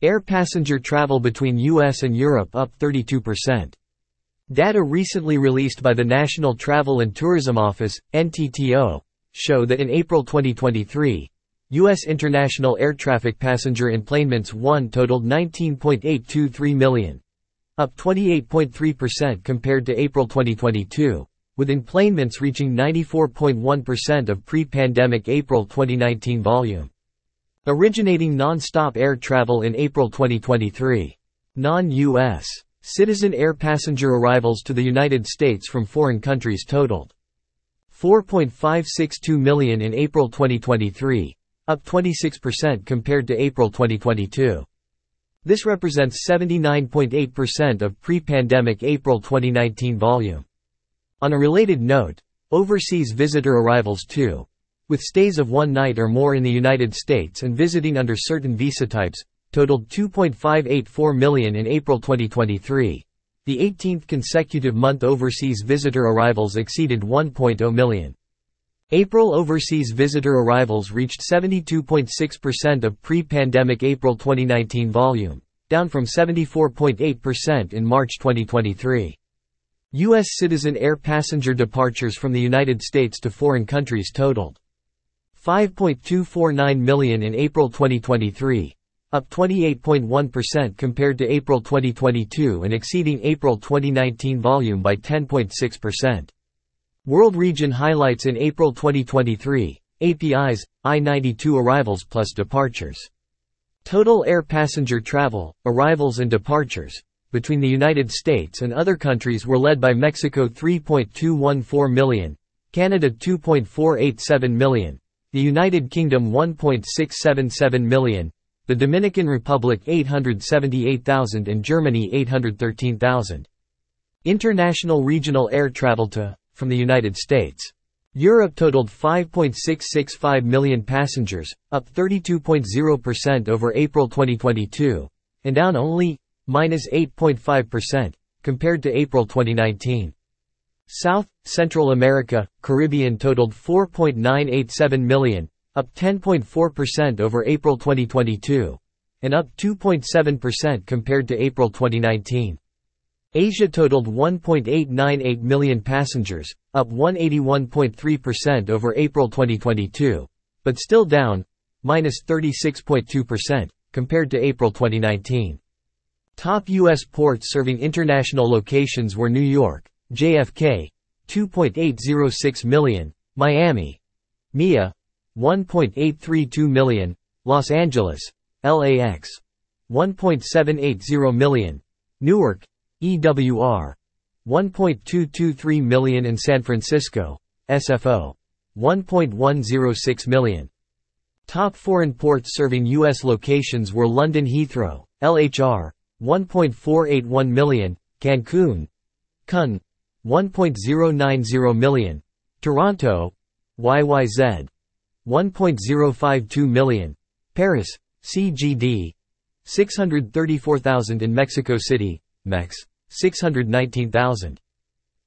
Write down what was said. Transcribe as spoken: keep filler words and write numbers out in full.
Air passenger travel between U S and Europe up thirty-two percent. Data recently released by the National Travel and Tourism Office, N T T O, show that in April twenty twenty-three, U S international air traffic passenger enplanements one totaled nineteen point eight two three million, up twenty-eight point three percent compared to April twenty twenty-two, with enplanements reaching ninety-four point one percent of pre-pandemic April twenty nineteen volume. Originating non-stop air travel in April twenty twenty-three. Non-U S citizen air passenger arrivals to the United States from foreign countries totaled four point five six two million in April twenty twenty-three, up twenty-six percent compared to April twenty twenty-two. This represents seventy-nine point eight percent of pre-pandemic April twenty nineteen volume. On a related note, overseas visitor arrivals too, with stays of one night or more in the United States and visiting under certain visa types, totaled two point five eight four million in April twenty twenty-three. The eighteenth consecutive month overseas visitor arrivals exceeded one point zero million. April overseas visitor arrivals reached seventy-two point six percent of pre-pandemic April twenty nineteen volume, down from seventy-four point eight percent in March twenty twenty-three. U S citizen air passenger departures from the United States to foreign countries totaled five point two four nine million in April twenty twenty-three, up twenty-eight point one percent compared to April twenty twenty-two and exceeding April twenty nineteen volume by ten point six percent. World region highlights in April twenty twenty-three, A P Is, I ninety-two arrivals plus departures. Total air passenger travel, arrivals and departures, between the United States and other countries were led by Mexico three point two one four million, Canada two point four eight seven million, the United Kingdom one point six seven seven million, the Dominican Republic eight hundred seventy-eight thousand and Germany eight hundred thirteen thousand. International regional air travel to, from the United States. Europe totaled five point six six five million passengers, up thirty-two point zero percent over April twenty twenty-two, and down only, minus eight point five percent, compared to April twenty nineteen. South, Central America, Caribbean totaled four point nine eight seven million, up ten point four percent over April twenty twenty-two, and up two point seven percent compared to April twenty nineteen. Asia totaled one point eight nine eight million passengers, up one hundred eighty-one point three percent over April twenty twenty-two, but still down, minus thirty-six point two percent, compared to April twenty nineteen. Top U S ports serving international locations were New York, J F K, two point eight zero six million, Miami, M I A, one point eight three two million, Los Angeles, L A X, one point seven eight zero million, Newark, E W R, one point two two three million in San Francisco, S F O, one point one zero six million. Top foreign ports serving U S locations were London Heathrow, L H R, one point four eight one million, Cancun, C U N, one point zero nine zero million, Toronto, Y Y Z, one point zero five two million, Paris, C G D, six hundred thirty-four thousand in Mexico City, M E X, six hundred nineteen thousand.